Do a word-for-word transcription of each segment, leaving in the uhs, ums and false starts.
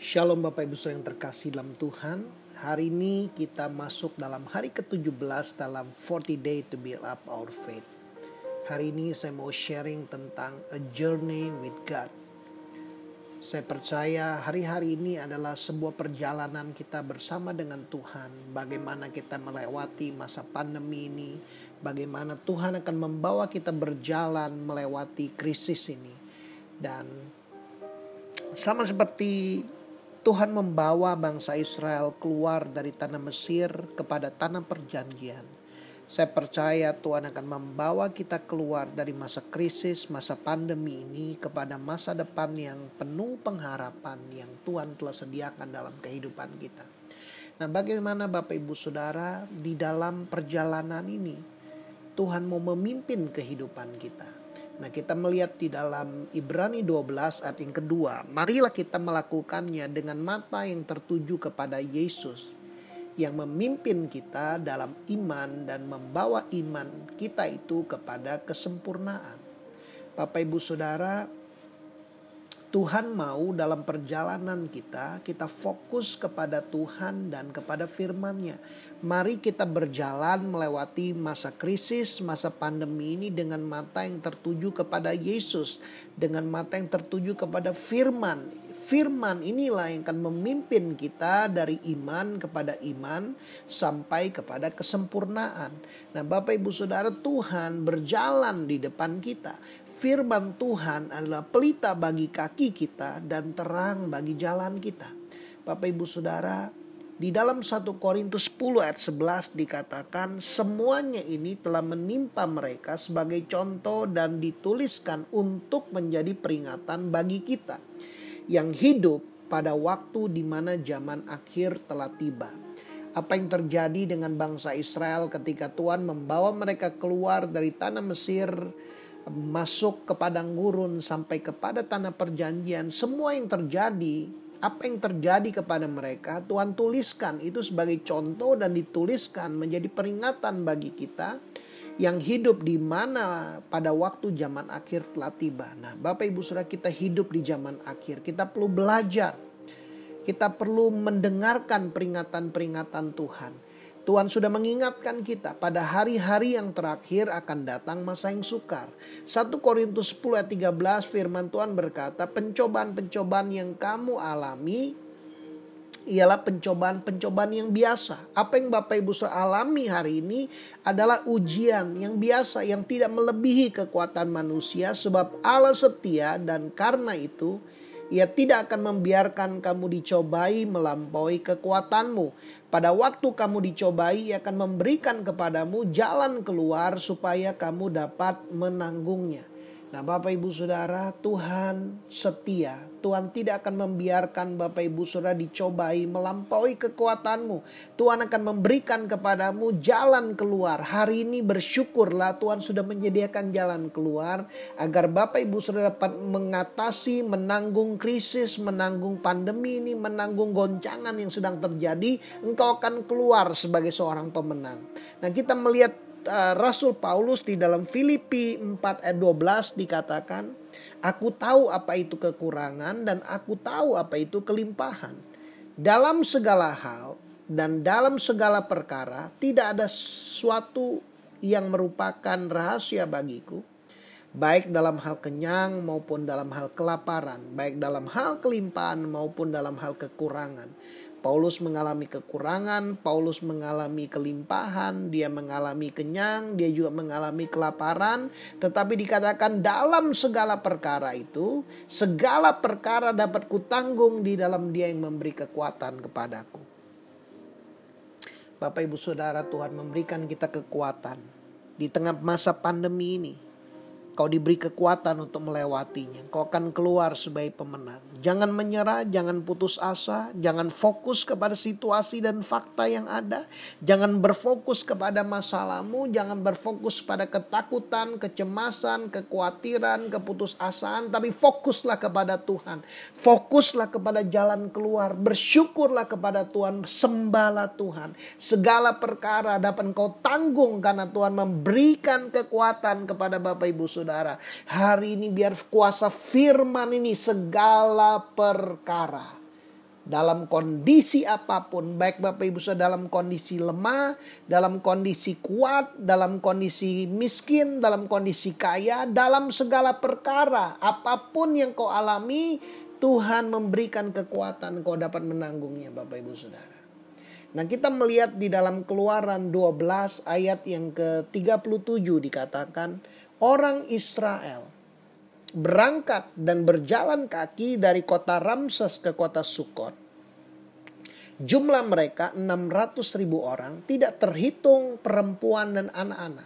Shalom Bapak Ibu Saudara yang terkasih dalam Tuhan. Hari ini kita masuk dalam hari ketujuh belas dalam forty day to build up our faith. Hari ini saya mau sharing tentang a journey with God. Saya percaya hari-hari ini adalah sebuah perjalanan kita bersama dengan Tuhan. Bagaimana kita melewati masa pandemi ini, bagaimana Tuhan akan membawa kita berjalan melewati krisis ini. Dan sama seperti Tuhan membawa bangsa Israel keluar dari tanah Mesir kepada tanah perjanjian, saya percaya Tuhan akan membawa kita keluar dari masa krisis, masa pandemi ini kepada masa depan yang penuh pengharapan yang Tuhan telah sediakan dalam kehidupan kita. Nah, bagaimana Bapak Ibu Saudara di dalam perjalanan ini Tuhan mau memimpin kehidupan kita? Nah, kita melihat di dalam Ibrani dua belas ayat yang kedua. Marilah kita melakukannya dengan mata yang tertuju kepada Yesus, yang memimpin kita dalam iman dan membawa iman kita itu kepada kesempurnaan. Bapak Ibu Saudara, Tuhan mau dalam perjalanan kita, kita fokus kepada Tuhan dan kepada firman-Nya. Mari kita berjalan melewati masa krisis, masa pandemi ini dengan mata yang tertuju kepada Yesus. Dengan mata yang tertuju kepada firman. Firman inilah yang akan memimpin kita dari iman kepada iman sampai kepada kesempurnaan. Nah, Bapak Ibu Saudara, Tuhan berjalan di depan kita. Firman Tuhan adalah pelita bagi kaki kita dan terang bagi jalan kita. Bapak Ibu Saudara, di dalam satu Korintus sepuluh ayat sebelas dikatakan semuanya ini telah menimpa mereka sebagai contoh dan dituliskan untuk menjadi peringatan bagi kita yang hidup pada waktu di mana zaman akhir telah tiba. Apa yang terjadi dengan bangsa Israel ketika Tuhan membawa mereka keluar dari tanah Mesir, masuk ke padang gurun sampai kepada tanah perjanjian, semua yang terjadi, apa yang terjadi kepada mereka, Tuhan tuliskan itu sebagai contoh dan dituliskan menjadi peringatan bagi kita yang hidup di mana pada waktu zaman akhir telah tiba. Nah, Bapak Ibu Saudara, kita hidup di zaman akhir, kita perlu belajar, kita perlu mendengarkan peringatan-peringatan Tuhan. Tuhan sudah mengingatkan kita pada hari-hari yang terakhir akan datang masa yang sukar. satu Korintus sepuluh ayat tiga belas firman Tuhan berkata, pencobaan-pencobaan yang kamu alami ialah pencobaan-pencobaan yang biasa. Apa yang Bapak Ibu Saudara alami hari ini adalah ujian yang biasa yang tidak melebihi kekuatan manusia, sebab Allah setia dan karena itu Ia tidak akan membiarkan kamu dicobai melampaui kekuatanmu. Pada waktu kamu dicobai, Ia akan memberikan kepadamu jalan keluar supaya kamu dapat menanggungnya. Nah, Bapak Ibu Saudara, Tuhan setia. Tuhan tidak akan membiarkan Bapak Ibu Saudara dicobai melampaui kekuatanmu. Tuhan akan memberikan kepadamu jalan keluar. Hari ini bersyukurlah Tuhan sudah menyediakan jalan keluar agar Bapak Ibu Saudara dapat mengatasi, menanggung krisis, menanggung pandemi ini, menanggung goncangan yang sedang terjadi. Engkau akan keluar sebagai seorang pemenang. Nah, kita melihat uh, Rasul Paulus di dalam Filipi empat ayat dua belas dikatakan, aku tahu apa itu kekurangan dan aku tahu apa itu kelimpahan. Dalam segala hal dan dalam segala perkara tidak ada sesuatu yang merupakan rahasia bagiku. Baik dalam hal kenyang maupun dalam hal kelaparan. Baik dalam hal kelimpahan maupun dalam hal kekurangan. Paulus mengalami kekurangan, Paulus mengalami kelimpahan, dia mengalami kenyang, dia juga mengalami kelaparan. Tetapi dikatakan dalam segala perkara itu, segala perkara dapat kutanggung di dalam Dia yang memberi kekuatan kepadaku. Bapak Ibu Saudara, Tuhan memberikan kita kekuatan di tengah masa pandemi ini. Kau diberi kekuatan untuk melewatinya. Kau akan keluar sebagai pemenang. Jangan menyerah, jangan putus asa, jangan fokus kepada situasi dan fakta yang ada. Jangan berfokus kepada masalahmu, jangan berfokus pada ketakutan, kecemasan, kekhawatiran, keputusasaan. Tapi fokuslah kepada Tuhan. Fokuslah kepada jalan keluar. Bersyukurlah kepada Tuhan, sembahlah Tuhan. Segala perkara dapat kau tanggung karena Tuhan memberikan kekuatan kepada Bapak Ibu Saudara. Hari ini biar kuasa firman ini segala perkara Dalam kondisi apapun, baik Bapak Ibu Saudara dalam kondisi lemah, dalam kondisi kuat, dalam kondisi miskin, dalam kondisi kaya, dalam segala perkara, apapun yang kau alami, Tuhan memberikan kekuatan kau dapat menanggungnya Bapak Ibu Saudara. Nah, kita melihat di dalam Keluaran dua belas ayat yang ke tiga puluh tujuh dikatakan, orang Israel berangkat dan berjalan kaki dari kota Ramses ke kota Sukot. Jumlah mereka enam ratus ribu orang, tidak terhitung perempuan dan anak-anak.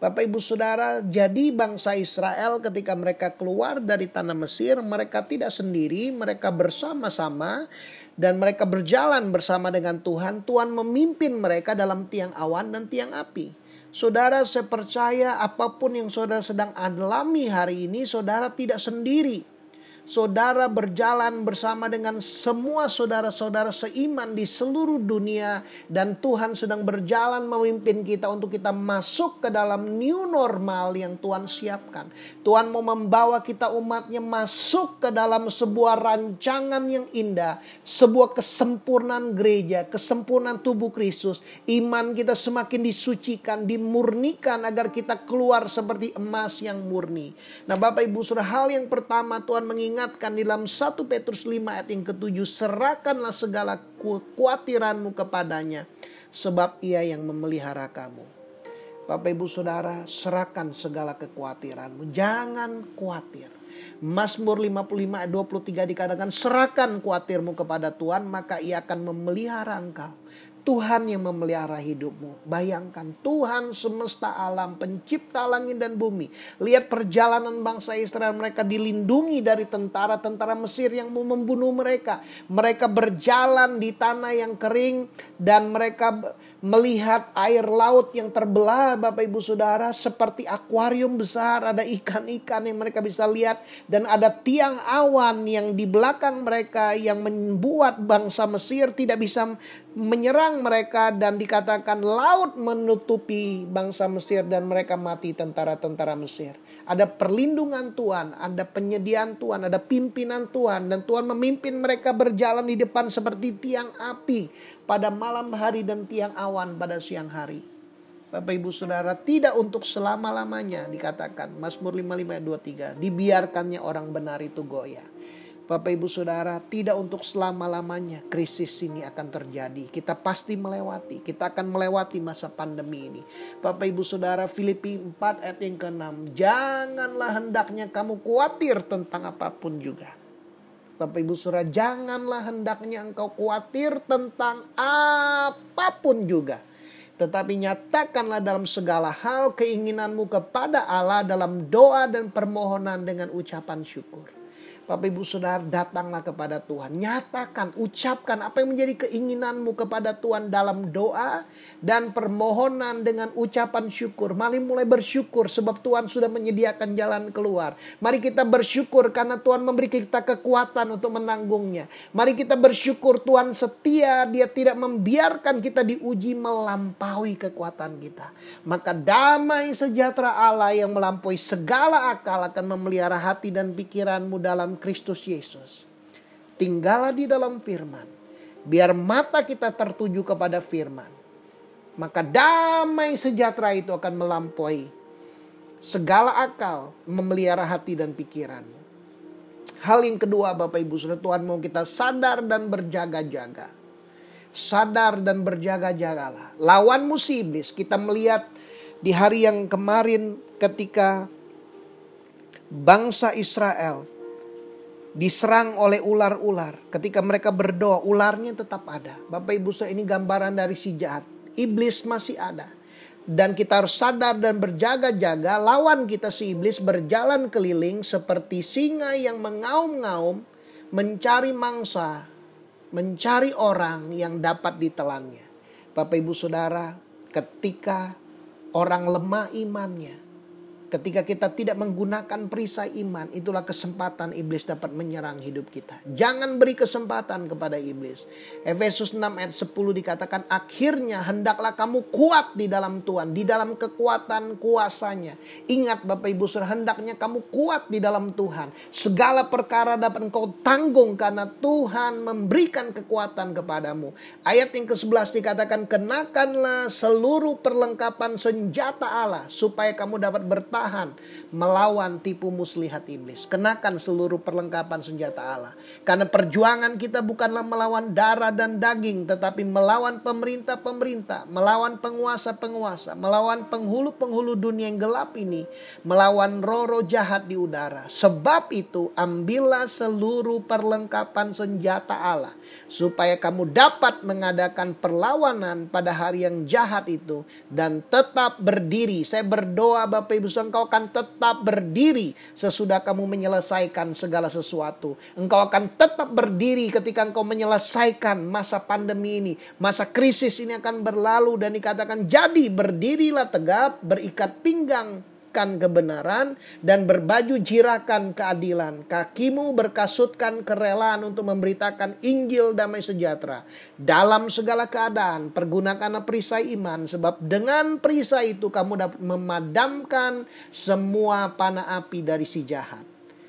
Bapak Ibu Saudara, jadi bangsa Israel ketika mereka keluar dari tanah Mesir, mereka tidak sendiri, mereka bersama-sama dan mereka berjalan bersama dengan Tuhan. Tuhan memimpin mereka dalam tiang awan dan tiang api. Saudara, saya percaya apapun yang saudara sedang alami hari ini, saudara tidak sendiri. Saudara berjalan bersama dengan semua saudara-saudara seiman di seluruh dunia. Dan Tuhan sedang berjalan memimpin kita untuk kita masuk ke dalam new normal yang Tuhan siapkan. Tuhan mau membawa kita umatnya masuk ke dalam sebuah rancangan yang indah. Sebuah kesempurnaan gereja, kesempurnaan tubuh Kristus. Iman kita semakin disucikan, dimurnikan agar kita keluar seperti emas yang murni. Nah Bapak Ibu Saudara, hal yang pertama Tuhan mengingatkan. Ingatkan di dalam satu Petrus lima ayat yang ketujuh, serahkanlah segala kekhawatiranmu kepadanya, sebab ia yang memelihara kamu. Bapak Ibu Saudara, serahkan segala kekhawatiranmu, jangan khawatir. Mazmur lima puluh lima ayat dua puluh tiga dikatakan, serahkan khawatirmu kepada Tuhan, maka ia akan memelihara engkau. Tuhan yang memelihara hidupmu. Bayangkan, Tuhan semesta alam, pencipta langit dan bumi. Lihat perjalanan bangsa Israel, mereka dilindungi dari tentara-tentara Mesir yang mau membunuh mereka. Mereka berjalan di tanah yang kering dan mereka melihat air laut yang terbelah, Bapak Ibu Saudara, seperti akuarium besar, ada ikan-ikan yang mereka bisa lihat dan ada tiang awan yang di belakang mereka yang membuat bangsa Mesir tidak bisa menyerang mereka dan dikatakan laut menutupi bangsa Mesir dan mereka mati tentara-tentara Mesir. Ada perlindungan Tuhan, ada penyediaan Tuhan, ada pimpinan Tuhan dan Tuhan memimpin mereka berjalan di depan seperti tiang api pada malam hari dan tiang awan pada siang hari. Bapak Ibu Saudara, tidak untuk selama-lamanya dikatakan Mazmur lima puluh lima ayat dua puluh tiga, dibiarkannya orang benar itu goyah. Bapak Ibu Saudara, tidak untuk selama-lamanya krisis ini akan terjadi. Kita pasti melewati, kita akan melewati masa pandemi ini. Bapak Ibu Saudara, Filipi empat ayat yang keenam, janganlah hendaknya kamu khawatir tentang apapun juga. Bapak Ibu Saudara, janganlah hendaknya engkau khawatir tentang apapun juga. Tetapi nyatakanlah dalam segala hal keinginanmu kepada Allah dalam doa dan permohonan dengan ucapan syukur. Bapak Ibu Saudara, datanglah kepada Tuhan. Nyatakan, ucapkan apa yang menjadi keinginanmu kepada Tuhan dalam doa dan permohonan dengan ucapan syukur. Mari mulai bersyukur sebab Tuhan sudah menyediakan jalan keluar. Mari kita bersyukur karena Tuhan memberi kita kekuatan untuk menanggungnya. Mari kita bersyukur Tuhan setia, Dia tidak membiarkan kita diuji melampaui kekuatan kita. Maka damai sejahtera Allah yang melampaui segala akal akan memelihara hati dan pikiranmu dalam Kristus Yesus. Tinggallah di dalam firman. Biar mata kita tertuju kepada firman. Maka damai sejahtera itu akan melampaui segala akal, memelihara hati dan pikiran. Hal yang kedua Bapak Ibu Saudara, Tuhan mau kita sadar dan berjaga-jaga. Sadar dan berjaga-jagalah. Lawanmu si iblis. Kita melihat di hari yang kemarin ketika bangsa Israel diserang oleh ular-ular. Ketika mereka berdoa, ularnya tetap ada. Bapak Ibu Saudara, ini gambaran dari si jahat. Iblis masih ada. Dan kita harus sadar dan berjaga-jaga. Lawan kita si iblis berjalan keliling seperti singa yang mengaum-ngaum, mencari mangsa, mencari orang yang dapat ditelannya. Bapak Ibu Saudara, ketika orang lemah imannya, Ketika kita tidak menggunakan perisai iman, itulah kesempatan iblis dapat menyerang hidup kita. Jangan beri kesempatan kepada iblis. Efesus enam ayat sepuluh dikatakan, akhirnya hendaklah kamu kuat di dalam Tuhan, di dalam kekuatan kuasanya. Ingat Bapak Ibu Saudara, hendaknya kamu kuat di dalam Tuhan. Segala perkara dapat engkau tanggung karena Tuhan memberikan kekuatan kepadamu. Ayat yang kesebelas dikatakan, kenakanlah seluruh perlengkapan senjata Allah supaya kamu dapat bertahan melawan tipu muslihat iblis. Kenakan seluruh perlengkapan senjata Allah. Karena perjuangan kita bukanlah melawan darah dan daging, tetapi melawan pemerintah-pemerintah, melawan penguasa-penguasa, melawan penghulu-penghulu dunia yang gelap ini, melawan roh-roh jahat di udara. Sebab itu ambillah seluruh perlengkapan senjata Allah, supaya kamu dapat mengadakan perlawanan pada hari yang jahat itu, dan tetap berdiri. Saya berdoa Bapak Ibu Saudara, engkau akan tetap berdiri sesudah kamu menyelesaikan segala sesuatu. Engkau akan tetap berdiri ketika engkau menyelesaikan masa pandemi ini. Masa krisis ini akan berlalu dan dikatakan, jadi berdirilah tegap, berikat pinggang kebenaran dan berbaju jirakan keadilan, kakimu berkasutkan kerelaan untuk memberitakan Injil damai sejahtera. Dalam segala keadaan pergunakanlah perisai iman, sebab dengan perisai itu kamu dapat memadamkan semua panah api dari si jahat.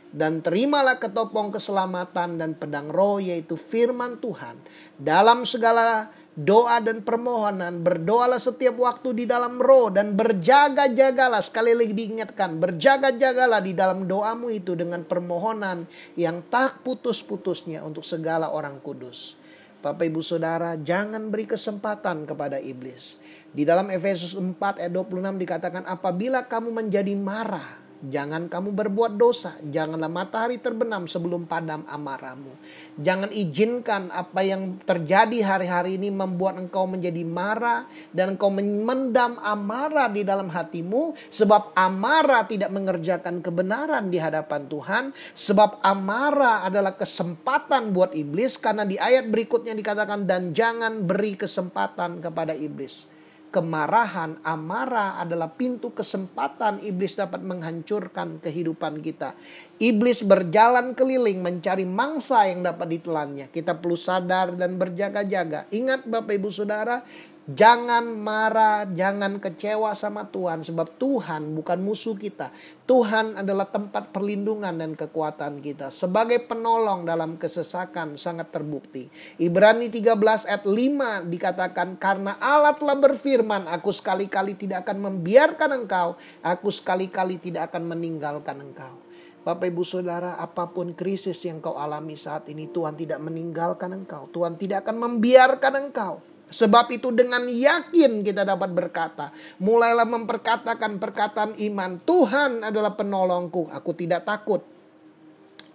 Dan terimalah ketopong keselamatan dan pedang roh, yaitu firman Tuhan. Dalam segala doa dan permohonan, berdoalah setiap waktu di dalam roh dan berjaga-jagalah. Sekali lagi diingatkan, berjaga-jagalah di dalam doamu itu dengan permohonan yang tak putus-putusnya untuk segala orang kudus. Bapak Ibu Saudara, jangan beri kesempatan kepada iblis. Di dalam Efesus empat ayat dua puluh enam dikatakan, apabila kamu menjadi marah, jangan kamu berbuat dosa, janganlah matahari terbenam sebelum padam amarahmu. Jangan izinkan apa yang terjadi hari-hari ini membuat engkau menjadi marah dan engkau memendam amarah di dalam hatimu, sebab amarah tidak mengerjakan kebenaran di hadapan Tuhan, sebab amarah adalah kesempatan buat iblis, karena di ayat berikutnya dikatakan, dan jangan beri kesempatan kepada iblis. Kemarahan, amarah adalah pintu kesempatan iblis dapat menghancurkan kehidupan kita. Iblis berjalan keliling mencari mangsa yang dapat ditelannya. Kita perlu sadar dan berjaga-jaga. Ingat Bapak Ibu Saudara, jangan marah, jangan kecewa sama Tuhan, sebab Tuhan bukan musuh kita. Tuhan adalah tempat perlindungan dan kekuatan kita, sebagai penolong dalam kesesakan sangat terbukti. Ibrani tiga belas ayat lima dikatakan, karena Allah telah berfirman, aku sekali-kali tidak akan membiarkan engkau, aku sekali-kali tidak akan meninggalkan engkau. Bapak Ibu Saudara, apapun krisis yang kau alami saat ini, Tuhan tidak meninggalkan engkau, Tuhan tidak akan membiarkan engkau. Sebab itu dengan yakin kita dapat berkata, mulailah memperkatakan perkataan iman, Tuhan adalah penolongku, aku tidak takut.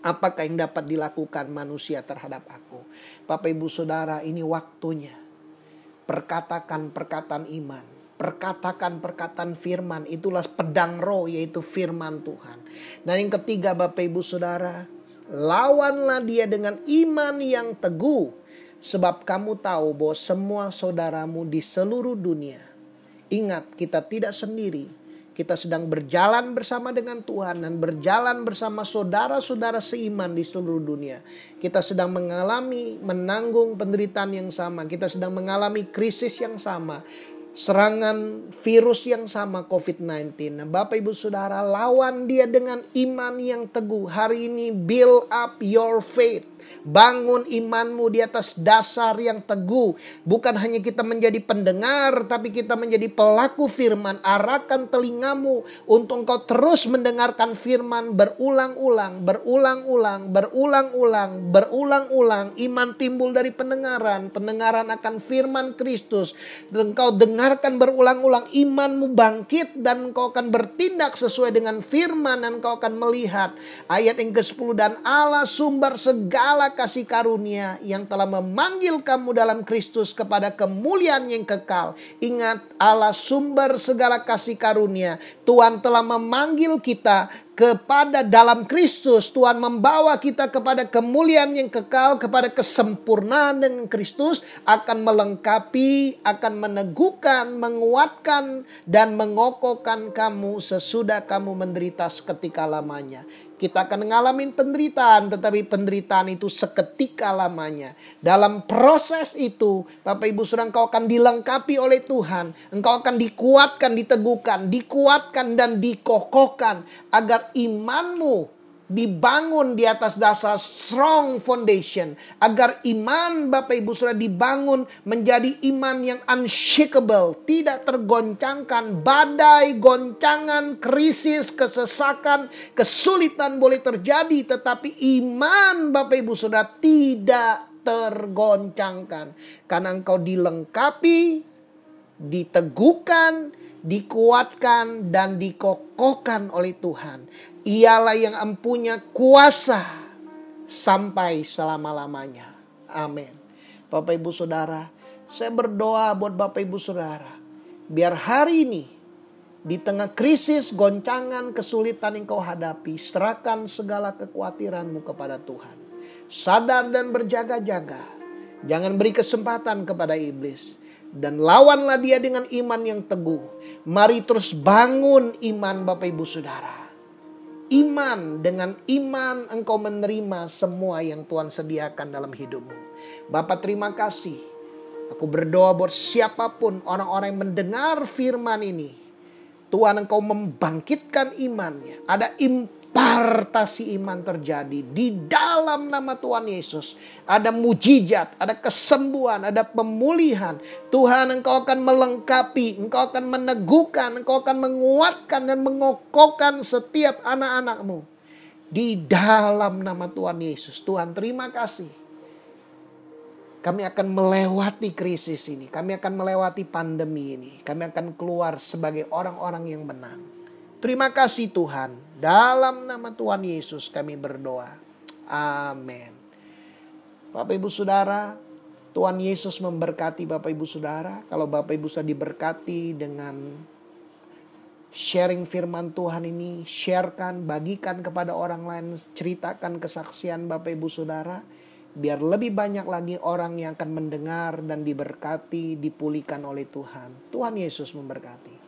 Apakah yang dapat dilakukan manusia terhadap aku? Bapak Ibu Saudara, ini waktunya. Perkatakan perkataan iman. Perkatakan-perkataan firman, itulah pedang roh, yaitu firman Tuhan. Dan yang ketiga Bapak Ibu Saudara, lawanlah dia dengan iman yang teguh, sebab kamu tahu bahwa semua saudaramu di seluruh dunia. Ingat, kita tidak sendiri. Kita sedang berjalan bersama dengan Tuhan dan berjalan bersama saudara-saudara seiman di seluruh dunia. Kita sedang mengalami, menanggung penderitaan yang sama. Kita sedang mengalami krisis yang sama. Serangan virus yang sama, covid sembilan belas. Nah, Bapak Ibu Saudara, lawan dia dengan iman yang teguh. Hari ini build up your faith. Bangun imanmu di atas dasar yang teguh. Bukan hanya kita menjadi pendengar, tapi kita menjadi pelaku firman. Arahkan telingamu untuk engkau terus mendengarkan firman berulang-ulang, berulang-ulang, berulang-ulang, berulang-ulang. Iman timbul dari pendengaran, pendengaran akan firman Kristus. Engkau dengar Dengarkan berulang-ulang, imanmu bangkit dan engkau akan bertindak sesuai dengan firman, dan engkau akan melihat. Ayat yang kesepuluh, dan Allah sumber segala segala kasih karunia yang telah memanggil kamu dalam Kristus kepada kemuliaan yang kekal. Ingat, Allah sumber segala kasih karunia. Tuhan telah memanggil kita kepada dalam Kristus. Tuhan membawa kita kepada kemuliaan yang kekal, kepada kesempurnaan dengan Kristus, akan melengkapi, akan meneguhkan, menguatkan, dan mengokohkan kamu sesudah kamu menderita seketika lamanya. Kita akan mengalami penderitaan, tetapi penderitaan itu seketika lamanya. Dalam proses itu, Bapak Ibu Saudara, engkau akan dilengkapi oleh Tuhan. Engkau akan dikuatkan, diteguhkan, dikuatkan dan dikokohkan agar imanmu dibangun di atas dasar strong foundation. Agar iman Bapak Ibu Saudara dibangun menjadi iman yang unshakable, tidak tergoncangkan. Badai, goncangan, krisis, kesesakan, kesulitan boleh terjadi, tetapi iman Bapak Ibu Saudara tidak tergoncangkan, karena engkau dilengkapi, diteguhkan, dikuatkan dan dikokohkan oleh Tuhan. Ialah yang empunya kuasa sampai selama-lamanya. Amin. Bapak Ibu Saudara, saya berdoa buat Bapak Ibu Saudara. Biar hari ini, di tengah krisis, goncangan, kesulitan yang kau hadapi, serahkan segala kekhawatiranmu kepada Tuhan. Sadar dan berjaga-jaga. Jangan beri kesempatan kepada iblis. Dan lawanlah dia dengan iman yang teguh. Mari terus bangun iman Bapak Ibu Saudara. Iman, dengan iman engkau menerima semua yang Tuhan sediakan dalam hidupmu. Bapak, terima kasih. Aku berdoa buat siapapun orang-orang yang mendengar firman ini. Tuhan, engkau membangkitkan imannya. Ada iman. Partasi iman terjadi di dalam nama Tuhan Yesus. Ada mujizat, ada kesembuhan, ada pemulihan. Tuhan, engkau akan melengkapi, engkau akan meneguhkan, engkau akan menguatkan dan mengokohkan setiap anak-anakmu. Di dalam nama Tuhan Yesus. Tuhan, terima kasih. Kami akan melewati krisis ini. Kami akan melewati pandemi ini. Kami akan keluar sebagai orang-orang yang menang. Terima kasih Tuhan. Dalam nama Tuhan Yesus kami berdoa. Amin. Bapak Ibu Saudara, Tuhan Yesus memberkati Bapak Ibu Saudara. Kalau Bapak Ibu Saudara diberkati dengan sharing firman Tuhan ini, sharekan, bagikan kepada orang lain, ceritakan kesaksian Bapak Ibu Saudara. Biar lebih banyak lagi orang yang akan mendengar dan diberkati, dipulihkan oleh Tuhan. Tuhan Yesus memberkati.